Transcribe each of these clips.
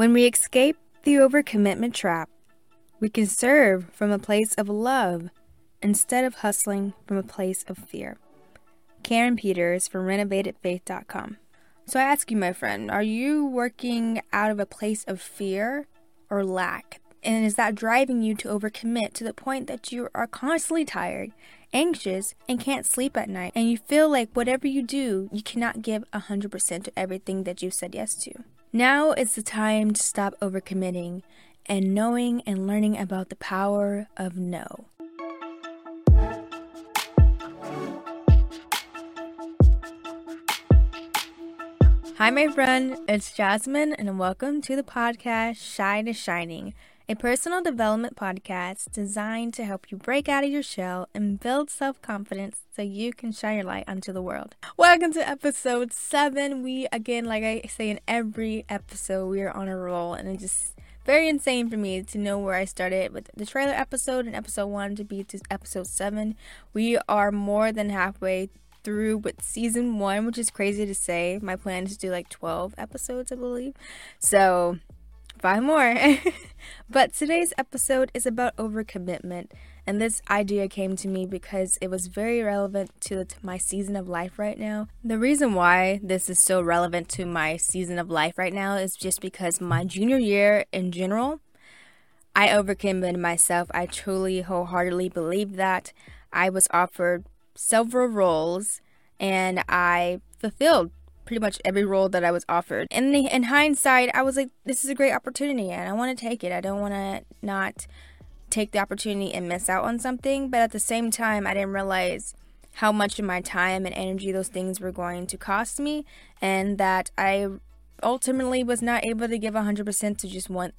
When we escape the overcommitment trap, we can serve from a place of love instead of hustling from a place of fear. Karen Peters from RenovatedFaith.com. So I ask you, my friend, are you working out of a place of fear or lack? And is that driving you to overcommit to the point that you are constantly tired, anxious, and can't sleep at night? And you feel like whatever you do, you cannot give 100% to everything that you've said yes to. Now is the time to stop overcommitting and knowing and learning about the power of no. Hi, my friend, it's Jasmine, and welcome to the podcast Shy to Shining, a personal development podcast designed to help you break out of your shell and build self-confidence so you can shine your light onto the world. Welcome to episode 7. We, again, like I say in every episode, we are on a roll, and it's just very insane for me to know where I started with the trailer episode and episode 1 to be to episode 7. We are more than halfway through with season 1, which is crazy to say. My plan is to do like 12 episodes, I believe, so 5 more. But today's episode is about overcommitment, and this idea came to me because it was very relevant to my season of life right now. The reason why this is so relevant to my season of life right now is just because my junior year in general, I overcommitted myself. I truly wholeheartedly believe that. I was offered several roles, and I fulfilled pretty much every role that I was offered. And in hindsight, I was like, this is a great opportunity, and I want to take it. I don't want to not take the opportunity and miss out on something. But at the same time, I didn't realize how much of my time and energy those things were going to cost me, and that I ultimately was not able to give 100% to just one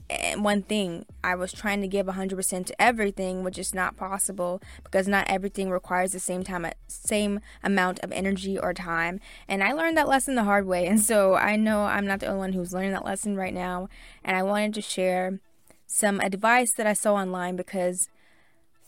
thing. I was trying to give 100% to everything, which is not possible because not everything requires the same amount of energy or time. And I learned that lesson the hard way, and so I know I'm not the only one who's learning that lesson right now. And I wanted to share some advice that I saw online, because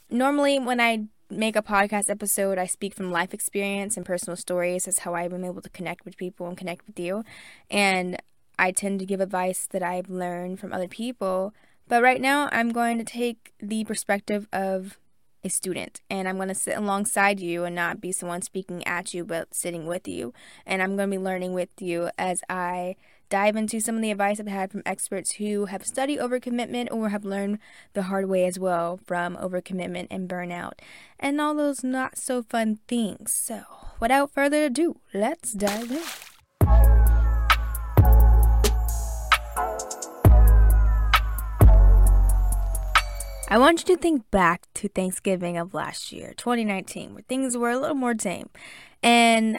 normally when I make a podcast episode, I speak from life experience and personal stories. That's how I've been able to connect with people and connect with you, and I tend to give advice that I've learned from other people. But right now I'm going to take the perspective of a student, and I'm going to sit alongside you and not be someone speaking at you, but sitting with you, and I'm going to be learning with you as I dive into some of the advice I've had from experts who have studied overcommitment or have learned the hard way as well from overcommitment and burnout and all those not so fun things. So without further ado, let's dive in. I want you to think back to Thanksgiving of last year, 2019, where things were a little more tame, and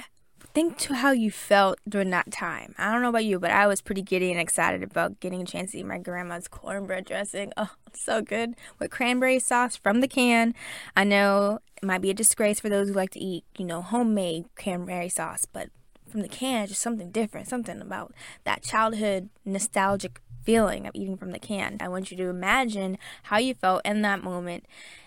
think to how you felt during that time. I don't know about you, but I was pretty giddy and excited about getting a chance to eat my grandma's cornbread dressing. Oh, so good. With cranberry sauce from the can. I know it might be a disgrace for those who like to eat, homemade cranberry sauce, but from the can, just something different, something about that childhood nostalgic feeling of eating from the can. I want you to imagine how you felt in that moment.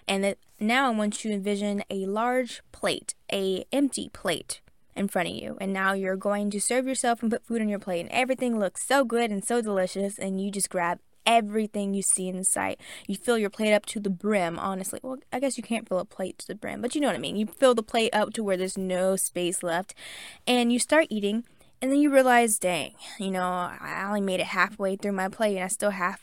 And now I want you to envision a large plate, a empty plate, in front of you, and now you're going to serve yourself and put food on your plate, and everything looks so good and so delicious, and you just grab everything you see in sight. You fill your plate up to the brim, honestly. Well, I guess you can't fill a plate to the brim, but you know what I mean. You fill the plate up to where there's no space left, and you start eating, and then you realize, dang, I only made it halfway through my plate, and I still have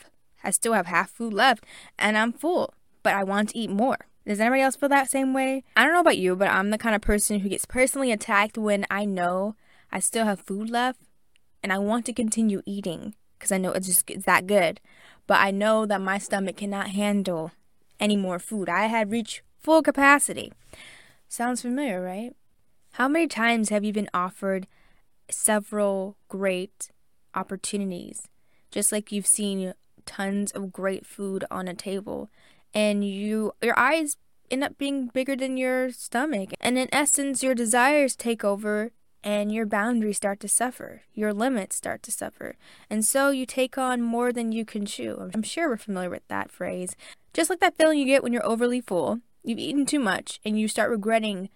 half food left, and I'm full, but I want to eat more. Does anybody else feel that same way? I don't know about you, but I'm the kind of person who gets personally attacked when I know I still have food left and I want to continue eating because I know it's that good. But I know that my stomach cannot handle any more food. I had reached full capacity. Sounds familiar, right? How many times have you been offered several great opportunities? Just like you've seen tons of great food on a table, and your eyes end up being bigger than your stomach. And in essence, your desires take over, and your boundaries start to suffer. Your limits start to suffer. And so you take on more than you can chew. I'm sure we're familiar with that phrase. Just like that feeling you get when you're overly full, you've eaten too much, and you start regretting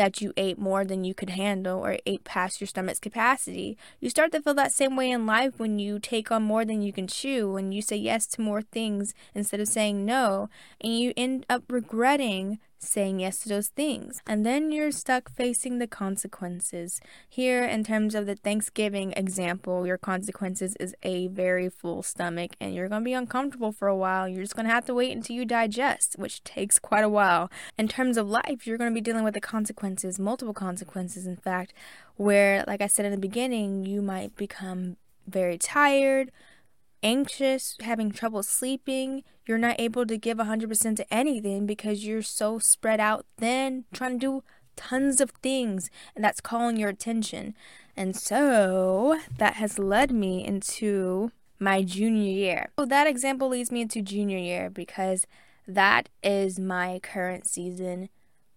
that you ate more than you could handle or ate past your stomach's capacity. You start to feel that same way in life when you take on more than you can chew, and you say yes to more things instead of saying no, and you end up regretting saying yes to those things. And then you're stuck facing the consequences. Here, in terms of the Thanksgiving example, your consequences is a very full stomach, and you're going to be uncomfortable for a while. You're just going to have to wait until you digest, which takes quite a while. In terms of life, you're going to be dealing with the consequences, multiple consequences, in fact, where, like I said in the beginning, you might become very tired, anxious, having trouble sleeping. You're not able to give 100% to anything because you're so spread out thin, trying to do tons of things, and that's calling your attention. And so that has led me into my junior year. So that example leads me into junior year because that is my current season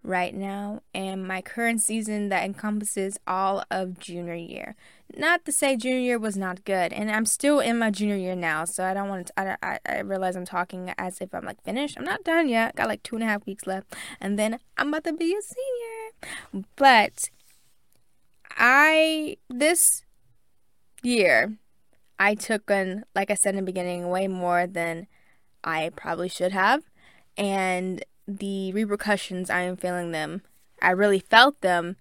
right now, and my current season that encompasses all of junior year. Not to say junior year was not good, and I'm still in my junior year now, so I don't want to, I realize I'm talking as if I'm like finished. I'm not done yet. Got like 2.5 weeks left, and then I'm about to be a senior. But this year, I took on, like I said in the beginning, way more than I probably should have, and the repercussions, I am feeling them. I really felt them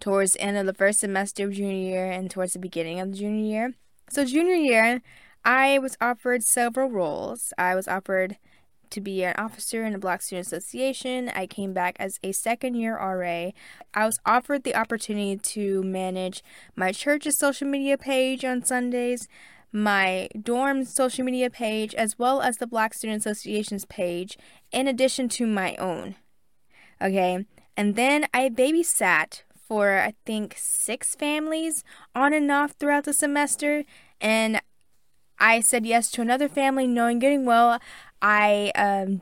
towards the end of the first semester of junior year and towards the beginning of junior year. So junior year, I was offered several roles. I was offered to be an officer in the Black Student Association. I came back as a second-year RA. I was offered the opportunity to manage my church's social media page on Sundays, my dorm's social media page, as well as the Black Student Association's page, in addition to my own. Okay, and then I babysat for, I think, 6 families on and off throughout the semester, and I said yes to another family knowing good and well I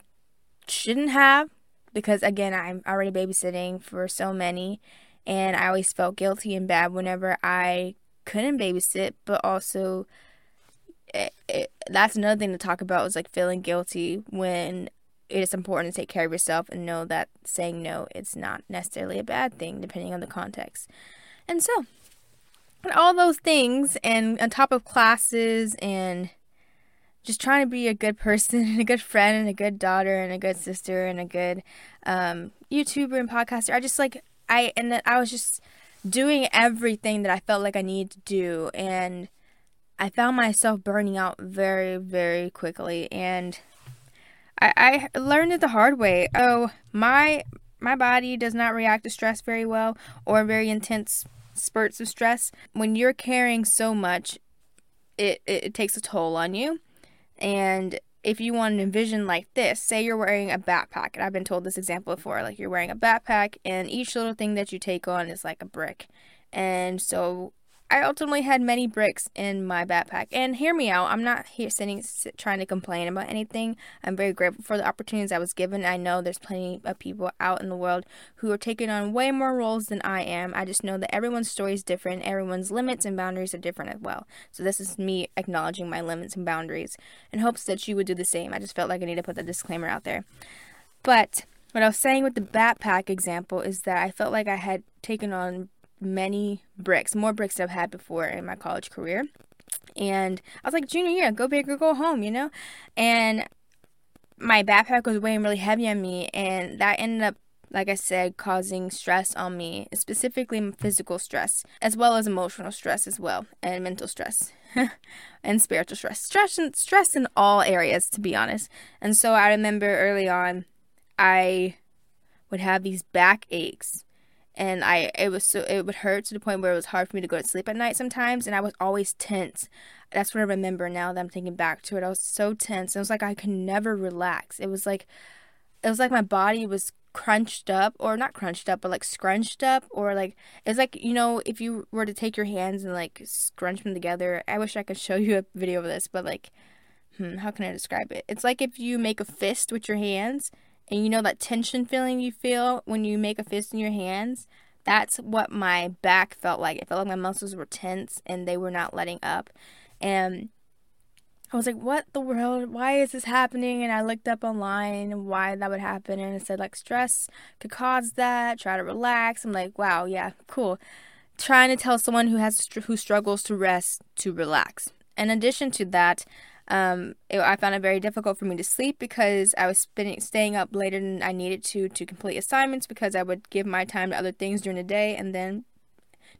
shouldn't have, because again, I'm already babysitting for so many, and I always felt guilty and bad whenever I couldn't babysit. But also, that's another thing to talk about, is like feeling guilty when it's important to take care of yourself and know that saying no, it's not necessarily a bad thing depending on the context. And so, and all those things, and on top of classes and just trying to be a good person and a good friend and a good daughter and a good sister and a good YouTuber and podcaster, I was just doing everything that I felt like I needed to do, and I found myself burning out very, very quickly, and I learned it the hard way. Oh, my body does not react to stress very well, or very intense spurts of stress. When you're carrying so much, it takes a toll on you. And if you want to envision like this, say you're wearing a backpack, and I've been told this example before, like you're wearing a backpack, and each little thing that you take on is like a brick. And so I ultimately had many bricks in my backpack. And hear me out, I'm not here trying to complain about anything. I'm very grateful for the opportunities I was given. I know there's plenty of people out in the world who are taking on way more roles than I am. I just know that everyone's story is different. Everyone's limits and boundaries are different as well. So this is me acknowledging my limits and boundaries in hopes that you would do the same. I just felt like I need to put that disclaimer out there. But what I was saying with the backpack example is that I felt like I had taken on many bricks, more bricks than I've had before in my college career, and I was like, junior year, go big or go home, you know. And my backpack was weighing really heavy on me, and that ended up, like I said, causing stress on me, specifically physical stress, as well as emotional stress as well, and mental stress, and spiritual stress in all areas, to be honest. And so I remember early on, I would have these back aches. And it would hurt to the point where it was hard for me to go to sleep at night sometimes, and I was always tense. That's what I remember now that I'm thinking back to it. I was so tense. It was like I could never relax. It was like my body was crunched up, or not crunched up, but like scrunched up, or like, it's like, you know, if you were to take your hands and like scrunch them together. I wish I could show you a video of this, but like, how can I describe it? It's like if you make a fist with your hands. And you know that tension feeling you feel when you make a fist in your hands? That's what my back felt like. It felt like my muscles were tense and they were not letting up. And I was like, what the world? Why is this happening? And I looked up online why that would happen. And it said, like, stress could cause that. Try to relax. I'm like, wow, yeah, cool. Trying to tell someone who struggles to rest to relax. In addition to that, I found it very difficult for me to sleep because I was staying up later than I needed to complete assignments, because I would give my time to other things during the day and then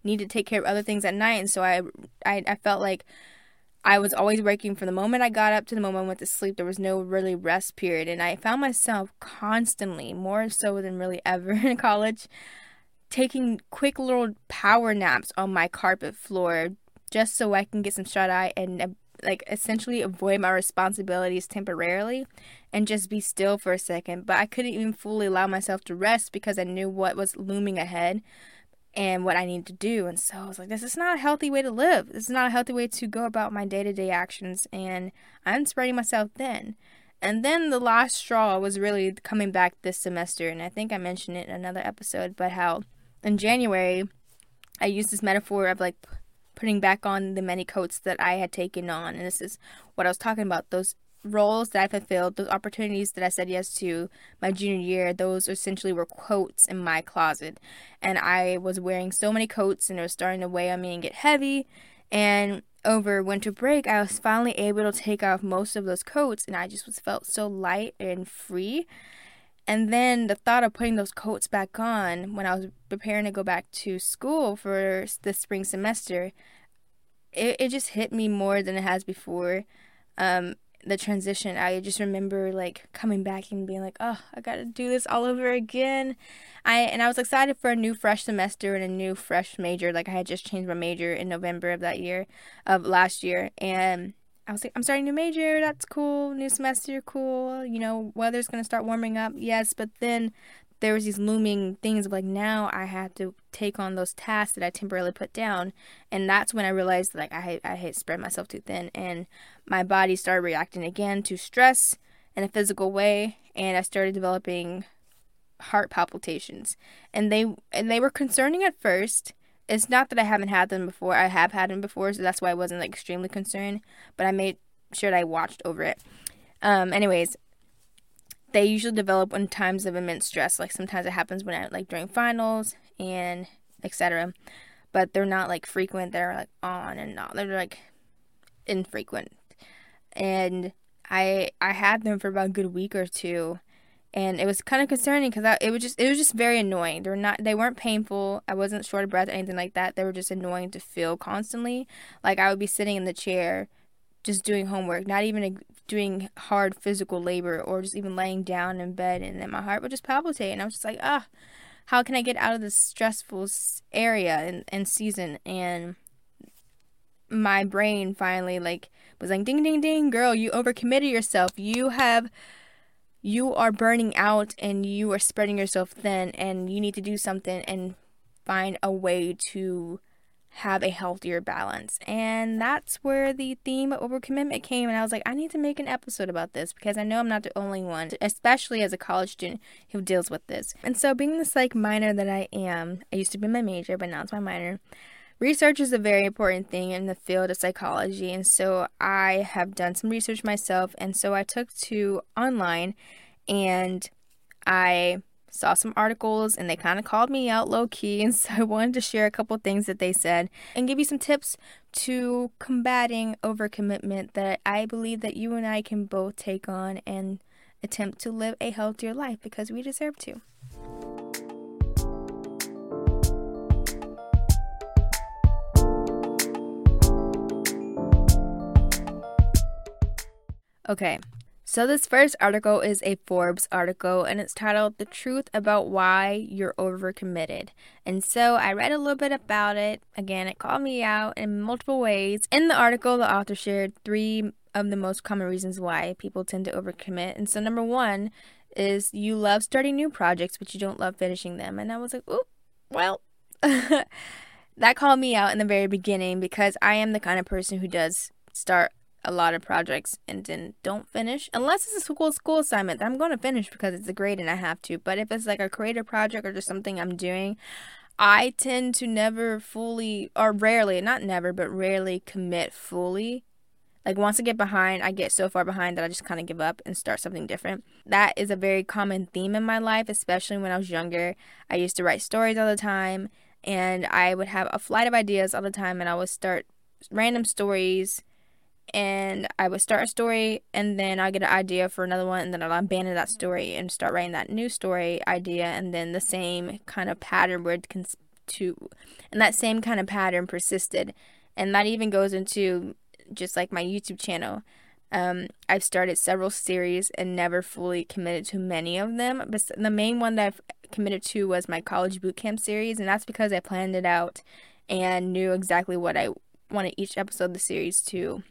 need to take care of other things at night. And so I felt like I was always working from the moment I got up to the moment I went to sleep. There was no really rest period. And I found myself constantly, more so than really ever in college, taking quick little power naps on my carpet floor just so I can get some shut eye and like essentially avoid my responsibilities temporarily and just be still for a second. But I couldn't even fully allow myself to rest because I knew what was looming ahead and what I needed to do. And so I was like, this is not a healthy way to live. This is not a healthy way to go about my day-to-day actions. And I'm spreading myself thin. And then the last straw was really coming back this semester. And I think I mentioned it in another episode, but how in January I used this metaphor of like putting back on the many coats that I had taken on. And this is what I was talking about. Those roles that I fulfilled, those opportunities that I said yes to my junior year, those essentially were coats in my closet. And I was wearing so many coats and it was starting to weigh on me and get heavy. And over winter break, I was finally able to take off most of those coats and I just felt so light and free. And then the thought of putting those coats back on when I was preparing to go back to school for the spring semester, it just hit me more than it has before. The transition, I just remember like coming back and being like, oh, I gotta do this all over again. I was excited for a new fresh semester and a new fresh major. Like I had just changed my major in November of last year, and I was like, I'm starting a new major, that's cool, new semester, cool, you know, weather's gonna start warming up, yes. But then there was these looming things of like, now I have to take on those tasks that I temporarily put down. And that's when I realized like I had spread myself too thin, and my body started reacting again to stress in a physical way. And I started developing heart palpitations, and they were concerning at first. It's not that I haven't had them before. I have had them before. So that's why I wasn't like extremely concerned, but I made sure that I watched over it. Anyways, they usually develop in times of immense stress. Like sometimes it happens when I like during finals and etc. But they're not like frequent. They're like on and off. They're like infrequent. And I had them for about a good week or two, and it was kind of concerning because it was just very annoying. They weren't painful. I wasn't short of breath or anything like that. They were just annoying to feel constantly. Like I would be sitting in the chair, just doing homework, not even doing hard physical labor, or just even laying down in bed, and then my heart would just palpitate, and I was just like, how can I get out of this stressful area and season? And my brain finally like was like, ding, ding, ding, girl, you overcommitted yourself. You are burning out, and you are spreading yourself thin, and you need to do something and find a way to have a healthier balance. And that's where the theme of overcommitment came, and I was like, I need to make an episode about this because I know I'm not the only one, especially as a college student who deals with this. And so being the psych minor that I am, I used to be my major, but now it's my minor, research is a very important thing in the field of psychology. And so I have done some research myself, and so I took to online and I saw some articles, and they kind of called me out low-key, and so I wanted to share a couple things that they said and give you some tips to combating overcommitment that I believe that you and I can both take on and attempt to live a healthier life because we deserve to. Okay. So this first article is a Forbes article, and it's titled The Truth About Why You're Overcommitted. And so I read a little bit about it. Again, it called me out in multiple ways. In the article, the author shared 3 of the most common reasons why people tend to overcommit. And so number 1 is you love starting new projects, but you don't love finishing them. And I was like, ooh, well, that called me out in the very beginning because I am the kind of person who does start a lot of projects and then don't finish, unless it's a school assignment that I'm going to finish because it's a grade and I have to. But if it's like a creative project or just something I'm doing, I tend to never fully, or rarely, not never, but rarely commit fully Like, once I get behind, I get so far behind that I just kind of give up and start something different. That is a very common theme in my life, especially when I was younger. I used to write stories all the time, and I would have a flight of ideas all the time, and I would start random stories, and I would start a story, and then I'd get an idea for another one, and then I'd abandon that story and start writing that new story idea, and then the same kind of pattern and that same kind of pattern persisted. And that even goes into just like my YouTube channel. I've started several series and never fully committed to many of them, but the main one that I've committed to was my college bootcamp series, and that's because I planned it out and knew exactly what I wanted each episode of the series to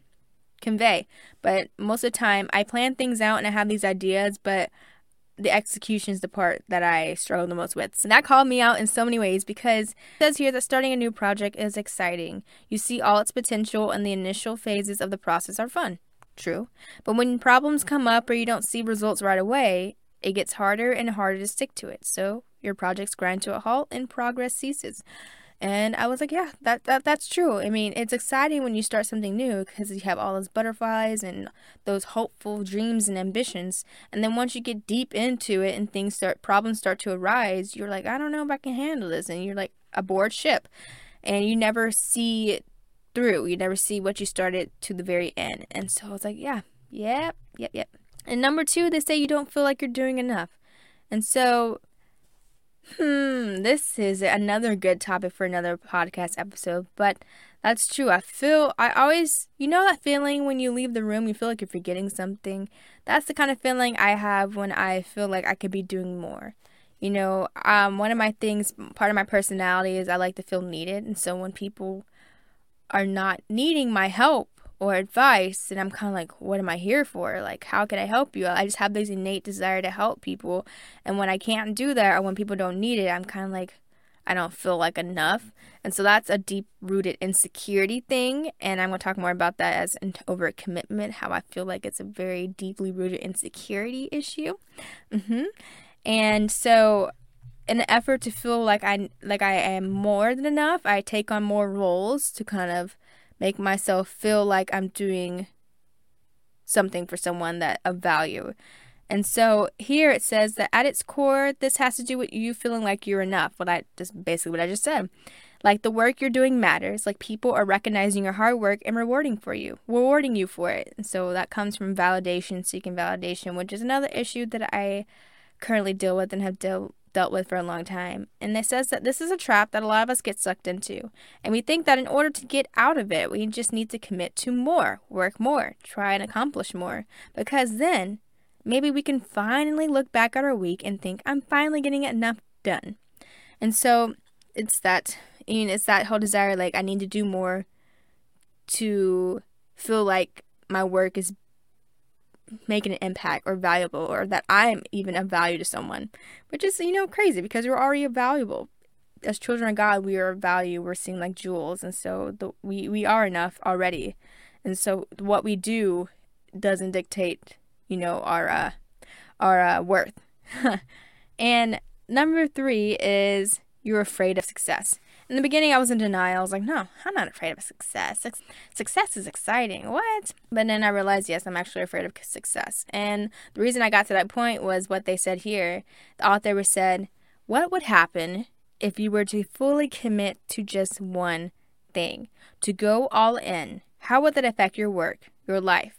convey. But most of the time I plan things out and I have these ideas, but the execution is the part that I struggle the most with. So that called me out in so many ways, because it says here that starting a new project is exciting. You see all its potential, and the initial phases of the process are fun. True. But when problems come up or you don't see results right away, it gets harder and harder to stick to it. So your projects grind to a halt and progress ceases. And I was like, yeah, that's true. I mean, it's exciting when you start something new because you have all those butterflies and those hopeful dreams and ambitions. And then once you get deep into it and problems start to arise, you're like, I don't know if I can handle this. And you're like aboard ship. And you never see it through. You never see what you started to the very end. And so I was like, yeah, yep. And number two, they say you don't feel like you're doing enough. And so... this is another good topic for another podcast episode, but that's true. I always that feeling when you leave the room, you feel like you're forgetting something. That's the kind of feeling I have when I feel like I could be doing more. You know, part of my personality is I like to feel needed. And so when people are not needing my help or advice, and I'm kind of like, what am I here for? Like, how can I help you? I just have this innate desire to help people, and when I can't do that, or when people don't need it, I'm kind of like, I don't feel like enough. And so that's a deep-rooted insecurity thing, and I'm going to talk more about that as an overcommitment, how I feel like it's a very deeply rooted insecurity issue. And so... in an effort to feel like I am more than enough, I take on more roles to kind of make myself feel like I'm doing something for someone that of value. And so here it says that at its core, this has to do with you feeling like you're enough. What I just said. Like, the work you're doing matters. Like, people are recognizing your hard work and rewarding you for it. And so that comes from validation, seeking validation, which is another issue that I currently deal with and have dealt with for a long time. And it says that this is a trap that a lot of us get sucked into, and we think that in order to get out of it, we just need to commit to more, work more, try and accomplish more, because then maybe we can finally look back at our week and think, I'm finally getting enough done. And so it's that whole desire, like, I need to do more to feel like my work is making an impact or valuable, or that I'm even of value to someone, which is, crazy, because we're already valuable. As children of God, we are of value. We're seen like jewels, and so we are enough already. And so what we do doesn't dictate, our worth. And number three is you're afraid of success. In the beginning, I was in denial. I was like, no, I'm not afraid of success. Success is exciting. What? But then I realized, yes, I'm actually afraid of success. And the reason I got to that point was what they said here. The author said, what would happen if you were to fully commit to just one thing, to go all in? How would that affect your work, your life?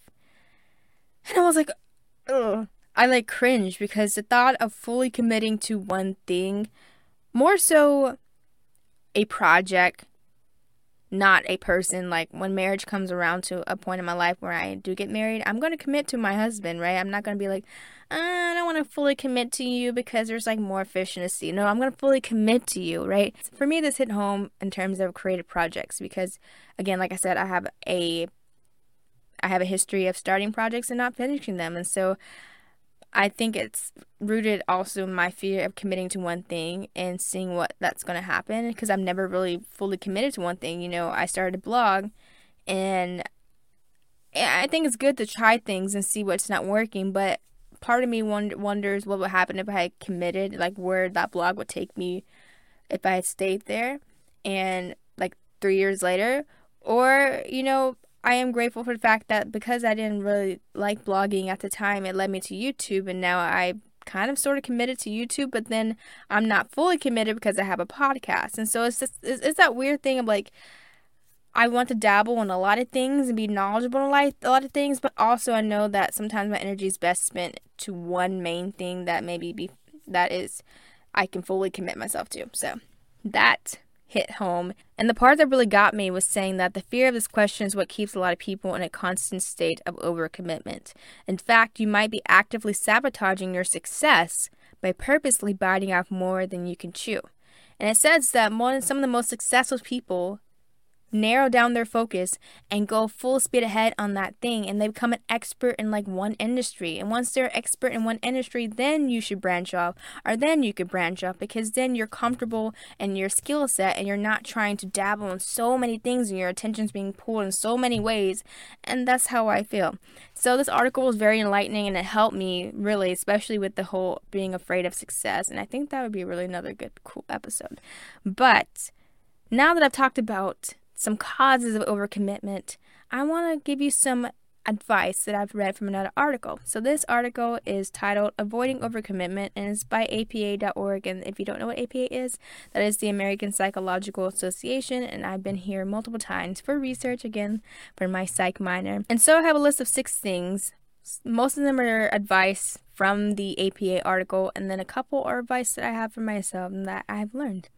And I was like, ugh. I cringe, because the thought of fully committing to one thing, more so... a project, not a person. Like, when marriage comes around to a point in my life where I do get married, I'm going to commit to my husband, right? I'm not going to be like, I don't want to fully commit to you because there's more fish in the sea. No, I'm going to fully commit to you, right? For me, this hit home in terms of creative projects, because again, like I said, I have a history of starting projects and not finishing them. And so I think it's rooted also in my fear of committing to one thing and seeing what that's going to happen, because I've never really fully committed to one thing. I started a blog, and I think it's good to try things and see what's not working, but part of me wonders what would happen if I had committed, where that blog would take me if I had stayed there, and 3 years later, or I am grateful for the fact that because I didn't really like blogging at the time, it led me to YouTube, and now I kind of sort of committed to YouTube, but then I'm not fully committed because I have a podcast. And so it's just, it's that weird thing of like, I want to dabble in a lot of things and be knowledgeable in life, a lot of things, but also I know that sometimes my energy is best spent to one main thing that maybe I can fully commit myself to. So that hit home. And the part that really got me was saying that the fear of this question is what keeps a lot of people in a constant state of overcommitment. In fact, you might be actively sabotaging your success by purposely biting off more than you can chew. And it says that some of the most successful people narrow down their focus and go full speed ahead on that thing, and they become an expert in like one industry. And once they're an expert in one industry, then you should branch off, or then you could branch off, because then you're comfortable in your skill set and you're not trying to dabble in so many things and your attention's being pulled in so many ways. And that's how I feel. So this article was very enlightening, and it helped me really, especially with the whole being afraid of success. And I think that would be really another good, cool episode. But now that I've talked about some causes of overcommitment, I want to give you some advice that I've read from another article. So this article is titled Avoiding Overcommitment, and it's by APA.org. And if you don't know what APA is, that is the American Psychological Association, and I've been here multiple times for research, again, for my psych minor. And so I have a list of 6 things. Most of them are advice from the APA article, and then a couple are advice that I have for myself and that I've learned.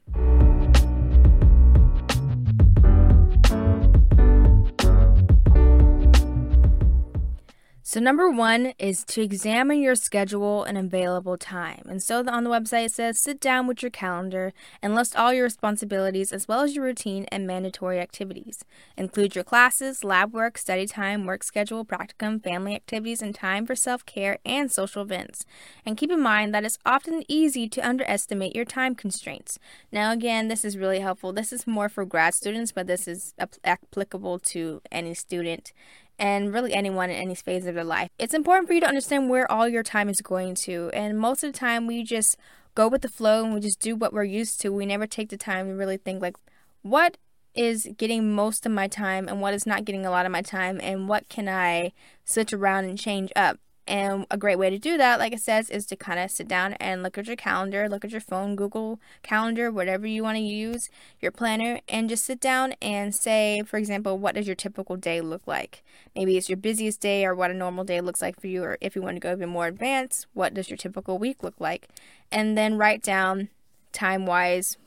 So number 1 is to examine your schedule and available time. And so on the website it says, sit down with your calendar and list all your responsibilities as well as your routine and mandatory activities. Include your classes, lab work, study time, work schedule, practicum, family activities, and time for self-care and social events. And keep in mind that it's often easy to underestimate your time constraints. Now again, this is really helpful. This is more for grad students, but this is applicable to any student and really anyone in any phase of their life. It's important for you to understand where all your time is going to, and most of the time we just go with the flow and we just do what we're used to. We never take the time to really think like, what is getting most of my time and what is not getting a lot of my time, and what can I switch around and change up? And a great way to do that, like it says, is to kind of sit down and look at your calendar, look at your phone, Google Calendar, whatever you want to use, your planner, and just sit down and say, for example, what does your typical day look like? Maybe it's your busiest day, or what a normal day looks like for you, or if you want to go even more advanced, what does your typical week look like? And then write down time-wise,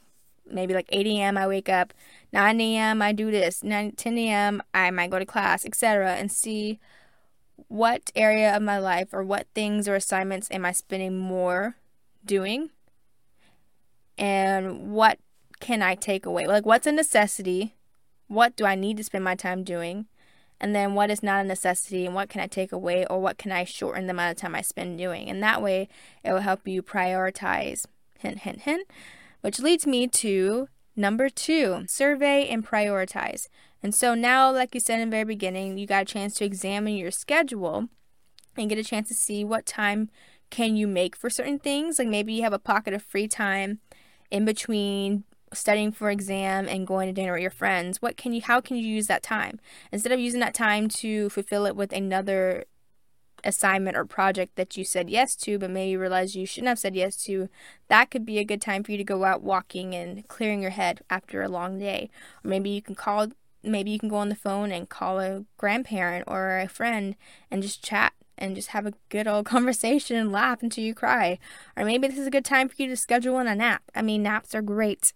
maybe like 8 a.m. I wake up, 9 a.m. I do this, 10 a.m. I might go to class, etc., and see what area of my life or what things or assignments am I spending more doing, and what can I take away? Like, what's a necessity? What do I need to spend my time doing? And then what is not a necessity, and what can I take away, or what can I shorten the amount of time I spend doing? And that way it will help you prioritize, hint, hint, hint, which leads me to number 2, survey and prioritize. And so now, like you said in the very beginning, you got a chance to examine your schedule and get a chance to see what time can you make for certain things. Like maybe you have a pocket of free time in between studying for exam and going to dinner with your friends. How can you use that time? Instead of using that time to fulfill it with another assignment or project that you said yes to, but maybe you realize you shouldn't have said yes to, that could be a good time for you to go out walking and clearing your head after a long day. Or maybe you can go on the phone and call a grandparent or a friend and just chat and just have a good old conversation and laugh until you cry. Or maybe this is a good time for you to schedule in a nap. I mean, naps are great.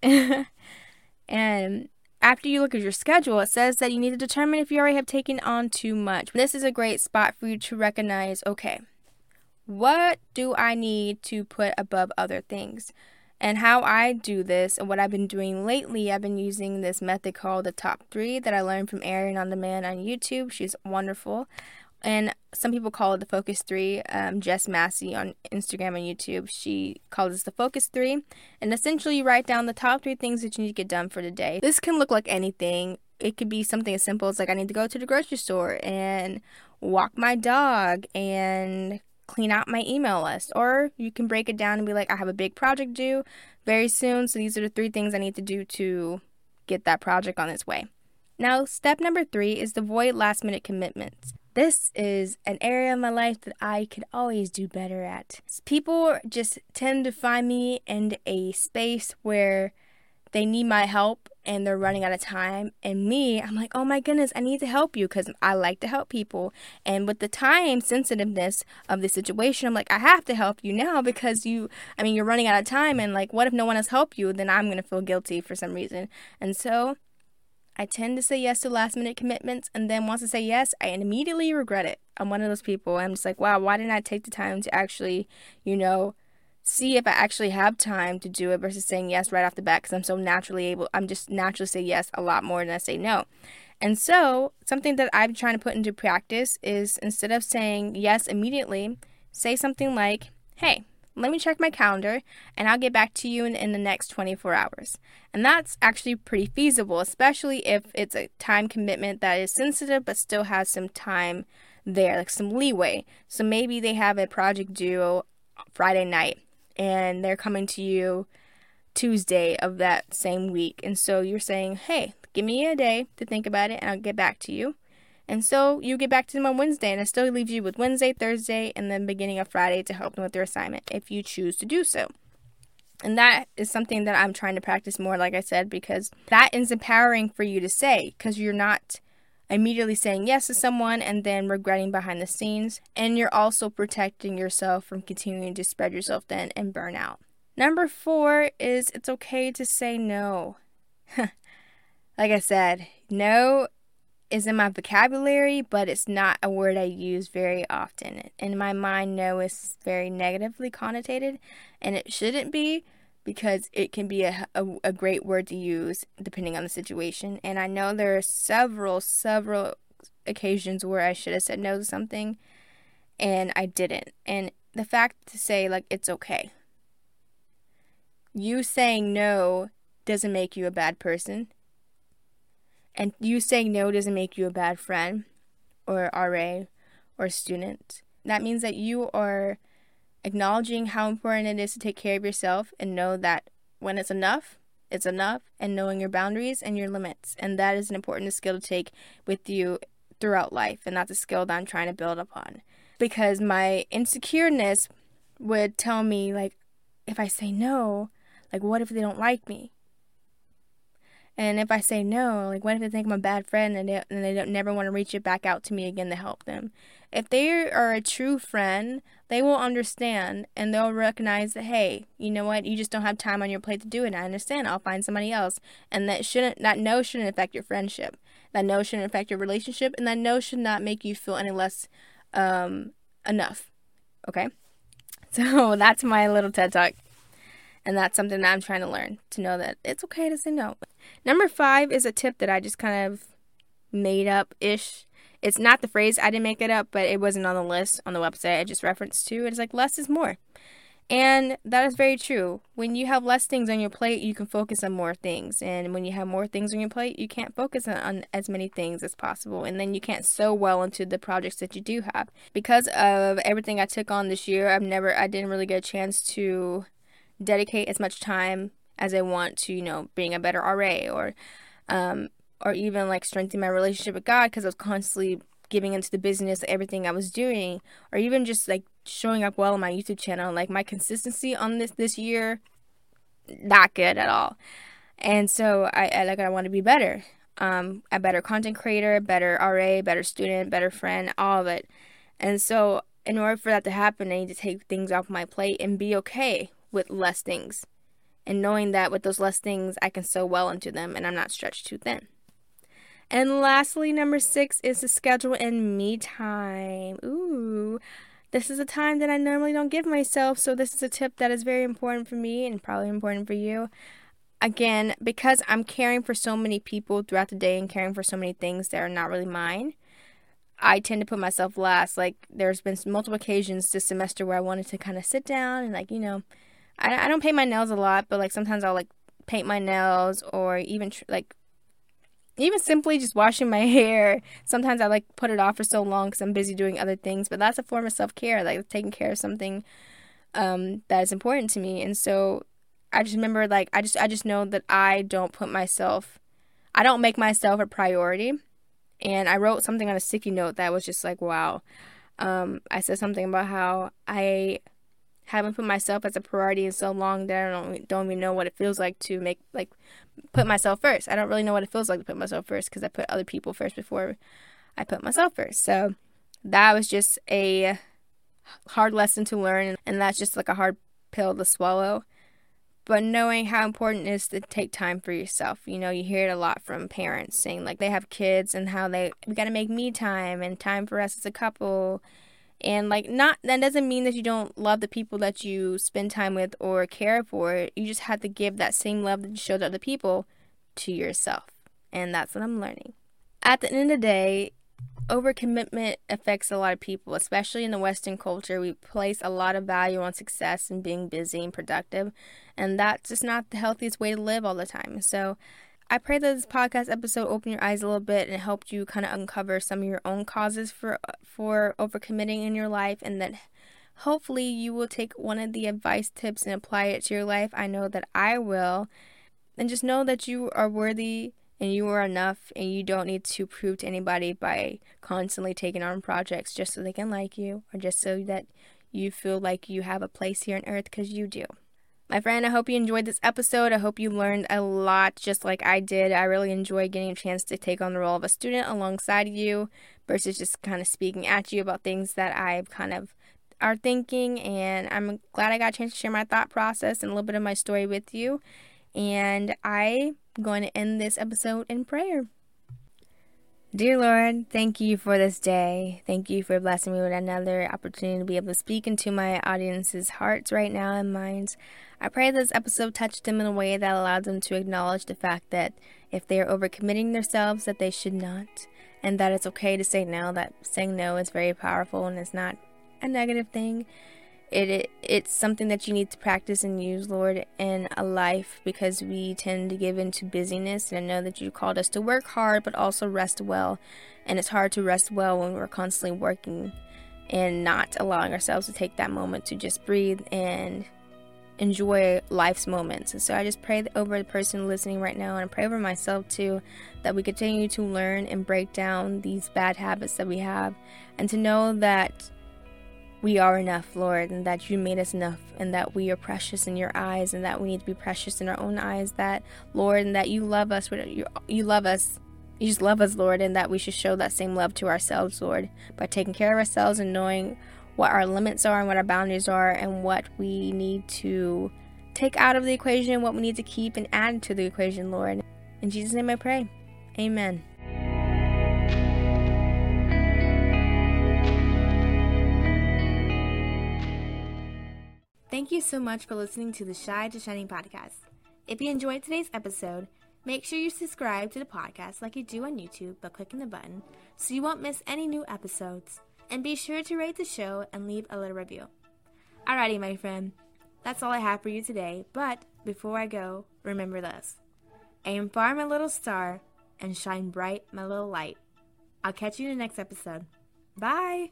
And after you look at your schedule, it says that you need to determine if you already have taken on too much. This is a great spot for you to recognize, okay, what do I need to put above other things? And how I do this and what I've been doing lately, I've been using this method called the top 3 that I learned from Erin on Demand on YouTube. She's wonderful. And some people call it the Focus 3. Jess Massey on Instagram and YouTube, she calls this the Focus 3. And essentially, you write down the top 3 things that you need to get done for the day. This can look like anything. It could be something as simple as like, I need to go to the grocery store and walk my dog and clean out my email list. Or you can break it down and be like, I have a big project due very soon, so these are the 3 things I need to do to get that project on its way. Now, step number 3 is to avoid last-minute commitments. This is an area of my life that I could always do better at. People just tend to find me in a space where they need my help and they're running out of time. And me, I'm like, oh my goodness, I need to help you because I like to help people. And with the time sensitiveness of the situation, I'm like, I have to help you now because you're running out of time. And like, what if no one else helped you? Then I'm going to feel guilty for some reason. And so I tend to say yes to last minute commitments, and then once I say yes, I immediately regret it. I'm one of those people. I'm just like, wow, why didn't I take the time to actually, see if I actually have time to do it versus saying yes right off the bat because I'm just naturally say yes a lot more than I say no. And so something that I'm trying to put into practice is instead of saying yes immediately, say something like, hey, let me check my calendar, and I'll get back to you in the next 24 hours. And that's actually pretty feasible, especially if it's a time commitment that is sensitive but still has some time there, like some leeway. So maybe they have a project due Friday night, and they're coming to you Tuesday of that same week. And so you're saying, hey, give me a day to think about it, and I'll get back to you. And so you get back to them on Wednesday, and it still leaves you with Wednesday, Thursday, and then beginning of Friday to help them with their assignment if you choose to do so. And that is something that I'm trying to practice more, like I said, because that is empowering for you to say, because you're not immediately saying yes to someone and then regretting behind the scenes. And you're also protecting yourself from continuing to spread yourself thin and burn out. Number 4 is it's okay to say no. Like I said, no is in my vocabulary, but it's not a word I use very often. In my mind, no is very negatively connotated, and it shouldn't be because it can be a great word to use depending on the situation. And I know there are several occasions where I should have said no to something, and I didn't. And the fact to say, like, it's okay. You saying no doesn't make you a bad person. And you saying no doesn't make you a bad friend or RA or student. That means that you are acknowledging how important it is to take care of yourself and know that when it's enough, and knowing your boundaries and your limits. And that is an important skill to take with you throughout life, and that's a skill that I'm trying to build upon. Because my insecureness would tell me, like, if I say no, like, what if they don't like me? And if I say no, like, what if they think I'm a bad friend and they don't never want to reach it back out to me again to help them? If they are a true friend, they will understand and they'll recognize that, hey, you know what? You just don't have time on your plate to do it. I understand. I'll find somebody else. And that no shouldn't affect your friendship. That no shouldn't affect your relationship. And that no should not make you feel any less enough. Okay? So that's my little TED Talk. And that's something that I'm trying to learn, to know that it's okay to say no. Number 5 is a tip that I just kind of made up-ish. It's not the phrase. I didn't make it up, but it wasn't on the list on the website. I just referenced to it. It's like, less is more. And that is very true. When you have less things on your plate, you can focus on more things. And when you have more things on your plate, you can't focus on as many things as possible. And then you can't sew well into the projects that you do have. Because of everything I took on this year, I didn't really get a chance to dedicate as much time as I want to, being a better RA or even like strengthening my relationship with God, because I was constantly giving into the business, everything I was doing, or even just like showing up well on my YouTube channel. Like, my consistency on this year, not good at all. And so I want to be better, a better content creator, better RA, better student, better friend, all of it. And so in order for that to happen, I need to take things off my plate and be okay with less things, and knowing that with those less things I can sew well into them and I'm not stretched too thin. And lastly, number 6 is to schedule in me time. Ooh, this is a time that I normally don't give myself, so this is a tip that is very important for me and probably important for you. Again, because I'm caring for so many people throughout the day and caring for so many things that are not really mine, I tend to put myself last. Like, there's been multiple occasions this semester where I wanted to kind of sit down and I don't paint my nails a lot, but, like, sometimes I'll, like, paint my nails or even simply just washing my hair. Sometimes I, like, put it off for so long because I'm busy doing other things, but that's a form of self-care, like, taking care of something that is important to me. And so I just remember, like, I just know that I don't put myself, I don't make myself a priority. And I wrote something on a sticky note that was just like, wow. I said something about how I haven't put myself as a priority in so long that I don't even know what it feels like to make, like, put myself first. I don't really know what it feels like to put myself first because I put other people first before I put myself first. So that was just a hard lesson to learn, and that's just like a hard pill to swallow. But knowing how important it is to take time for yourself. You know, you hear it a lot from parents saying, like, they have kids and how we got to make me time and time for us as a couple. And, like, that doesn't mean that you don't love the people that you spend time with or care for. You just have to give that same love that you show to other people to yourself. And that's what I'm learning. At the end of the day, overcommitment affects a lot of people, especially in the Western culture. We place a lot of value on success and being busy and productive, and that's just not the healthiest way to live all the time. So I pray that this podcast episode opened your eyes a little bit and helped you kind of uncover some of your own causes for overcommitting in your life, and that hopefully you will take one of the advice tips and apply it to your life. I know that I will. And just know that you are worthy and you are enough, and you don't need to prove to anybody by constantly taking on projects just so they can like you or just so that you feel like you have a place here on earth, because you do. My friend, I hope you enjoyed this episode. I hope you learned a lot just like I did. I really enjoy getting a chance to take on the role of a student alongside you versus just kind of speaking at you about things that I've kind of are thinking. And I'm glad I got a chance to share my thought process and a little bit of my story with you. And I'm going to end this episode in prayer. Dear Lord, thank you for this day. Thank you for blessing me with another opportunity to be able to speak into my audience's hearts right now and minds. I pray this episode touched them in a way that allowed them to acknowledge the fact that if they are overcommitting themselves, that they should not. And that it's okay to say no, that saying no is very powerful and it's not a negative thing. It's something that you need to practice and use, Lord, in a life, because we tend to give into busyness. And I know that you called us to work hard, but also rest well. And it's hard to rest well when we're constantly working and not allowing ourselves to take that moment to just breathe and enjoy life's moments. And so I just pray over the person listening right now, and I pray over myself too, that we continue to learn and break down these bad habits that we have, and to know that we are enough, Lord, and that you made us enough, and that we are precious in your eyes, and that we need to be precious in our own eyes, that, Lord, and that you love us. You love us. You just love us, Lord, and that we should show that same love to ourselves, Lord, by taking care of ourselves and knowing what our limits are and what our boundaries are and what we need to take out of the equation, what we need to keep and add to the equation, Lord. In Jesus' name I pray. Amen. Thank you so much for listening to the Shy to Shining podcast. If you enjoyed today's episode, make sure you subscribe to the podcast like you do on YouTube by clicking the button so you won't miss any new episodes. And be sure to rate the show and leave a little review. Alrighty, my friend, that's all I have for you today. But before I go, remember this. Aim far, my little star, and shine bright, my little light. I'll catch you in the next episode. Bye!